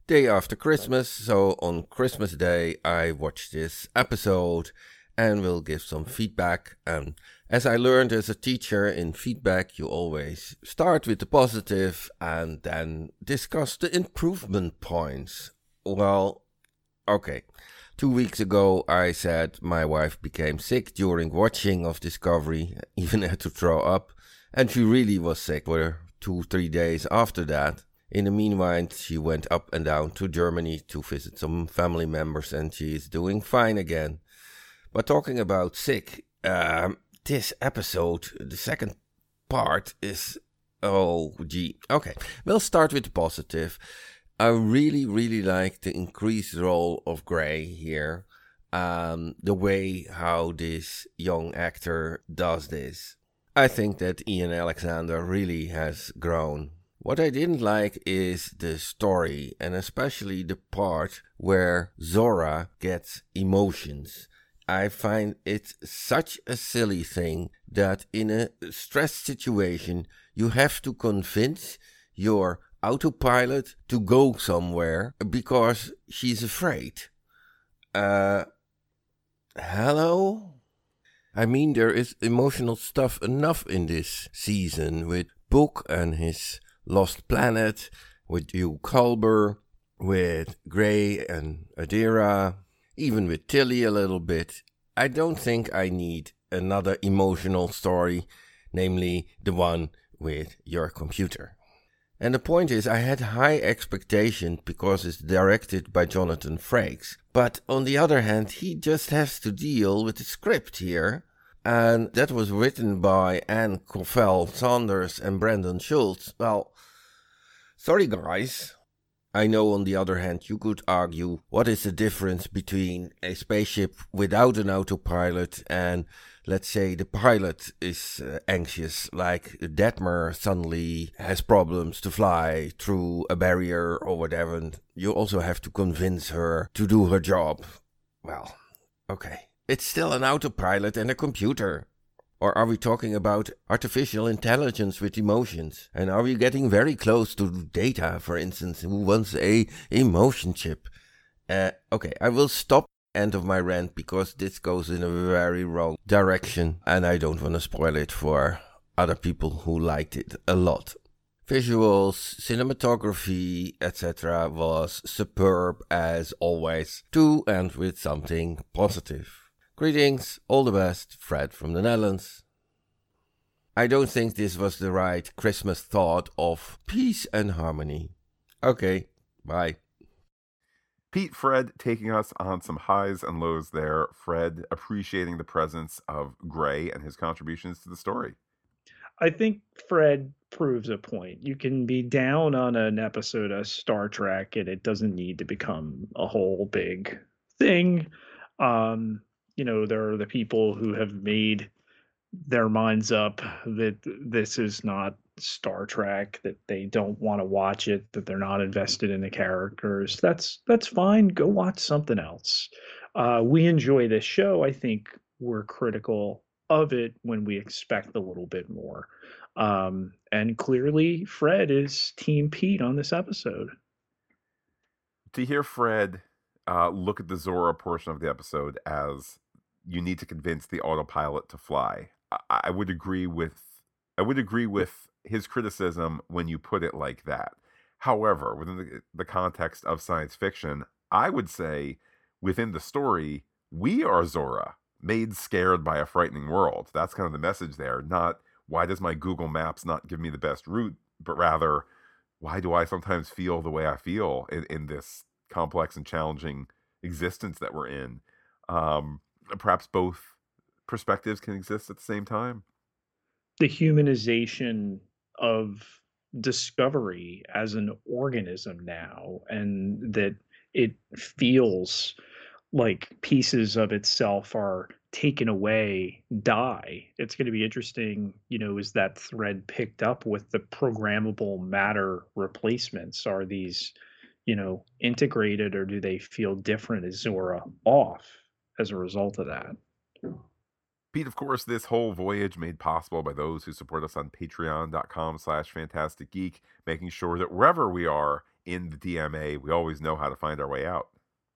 Day after Christmas, so on Christmas Day I watched this episode and will give some feedback. And as I learned as a teacher in feedback, you always start with the positive and then discuss the improvement points. Well, okay. Two weeks ago I said my wife became sick during watching of Discovery, even had to throw up, and she really was sick for two, three days after that. In the meanwhile, she went up and down to Germany to visit some family members, and she is doing fine again. But talking about sick, um, this episode, the second part is, oh gee, okay. We'll start with the positive. I really, really like the increased role of Gray here. Um, the way how this young actor does this. I think that Ian Alexander really has grown. What I didn't like is the story, and especially the part where Zora gets emotions. I find it such a silly thing that in a stressed situation you have to convince your autopilot to go somewhere because she's afraid. Uh, hello? I mean, there is emotional stuff enough in this season with Book and his Lost Planet, with you Culber, with Gray and Adira, even with Tilly a little bit. I don't think I need another emotional story, namely the one with your computer. And the point is, I had high expectations because it's directed by Jonathan Frakes. But on the other hand, he just has to deal with the script here. And that was written by Anne Covell Saunders and Brandon Schultz. Well, sorry guys, I know, on the other hand, you could argue, what is the difference between a spaceship without an autopilot and, let's say, the pilot is uh, anxious, like Detmer suddenly has problems to fly through a barrier or whatever, and you also have to convince her to do her job. Well, okay. It's still an autopilot and a computer. Or are we talking about artificial intelligence with emotions? And are we getting very close to Data, for instance, who wants a emotion chip? Uh, okay, I will stop end of my rant, because this goes in a very wrong direction and I don't want to spoil it for other people who liked it a lot. Visuals, cinematography, et cetera was superb as always, to end with something positive. Greetings, all the best, Fred from the Netherlands. I don't think this was the right Christmas thought of peace and harmony. Okay, bye. Pete, Fred taking us on some highs and lows there. Fred appreciating the presence of Gray and his contributions to the story. I think Fred proves a point. You can be down on an episode of Star Trek and it doesn't need to become a whole big thing. Um, you know, there are the people who have made their minds up that this is not Star Trek, that they don't want to watch it, that they're not invested in the characters. That's that's fine. Go watch something else. Uh, we enjoy this show. I think we're critical of it when we expect a little bit more. Um, and clearly, Fred is Team Pete on this episode. To hear Fred uh, look at the Zora portion of the episode as you need to convince the autopilot to fly, I, I would agree with. I would agree with his criticism when you put it like that. However, within the, the context of science fiction, I would say within the story, we are Zora, made scared by a frightening world. That's kind of the message there. Not, why does my Google Maps not give me the best route, but rather, why do I sometimes feel the way I feel in, in this complex and challenging existence that we're in? Um, perhaps both perspectives can exist at the same time. The humanization of Discovery as an organism now, and that it feels like pieces of itself are taken away, die. It's going to be interesting, you know, is that thread picked up with the programmable matter replacements? Are these, you know, integrated, or do they feel different? Is Zora off as a result of that? Pete, of course, this whole voyage made possible by those who support us on patreon.com slash Fantastic Geek, making sure that wherever we are in the D M A, we always know how to find our way out.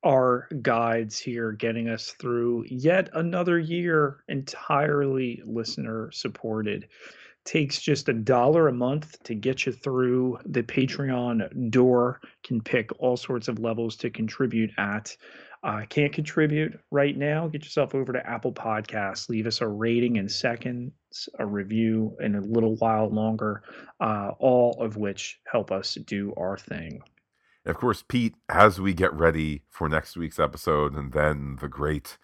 Our guides here getting us through yet another year entirely listener-supported. Takes just a dollar a month to get you through the Patreon door. Can pick all sorts of levels to contribute at. Uh, can't contribute right now, get yourself over to Apple Podcasts. Leave us a rating in seconds, a review in a little while longer, uh, all of which help us do our thing. Of course, Pete, as we get ready for next week's episode and then the great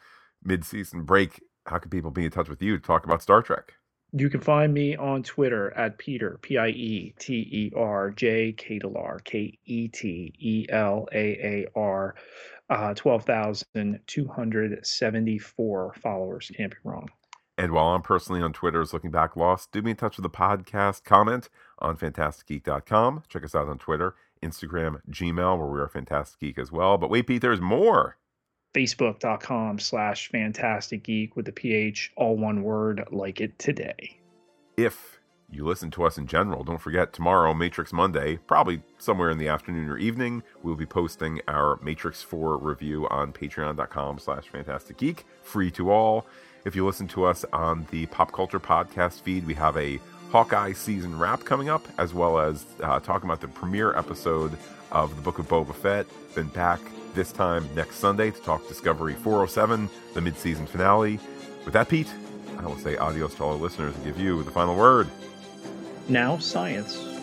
mid-season break, how can people be in touch with you to talk about Star Trek? You can find me on Twitter at Peter, P I E T E R J, Ketelar, K E T E L A A R, uh, twelve thousand two hundred seventy-four followers. Can't be wrong. And while I'm personally on Twitter as Looking Back Lost, do be in touch with the podcast. Comment on fantastic geek dot com. Check us out on Twitter, Instagram, Gmail, where we are Fantastic Geek as well. But wait, Pete, there's more. Facebook.com slash Fantastic Geek with the P H, all one word, like it today. If you listen to us in general, don't forget tomorrow, Matrix Monday, probably somewhere in the afternoon or evening, we'll be posting our Matrix four review on patreon.com slash Fantastic Geek, free to all. If you listen to us on the Pop Culture Podcast feed, we have a Hawkeye season wrap coming up, as well as uh, talking about the premiere episode of the Book of Boba Fett. Been back this time next Sunday to talk Discovery four oh seven, the mid-season finale. With that, Pete, I will say adios to all our listeners and give you the final word. Now science.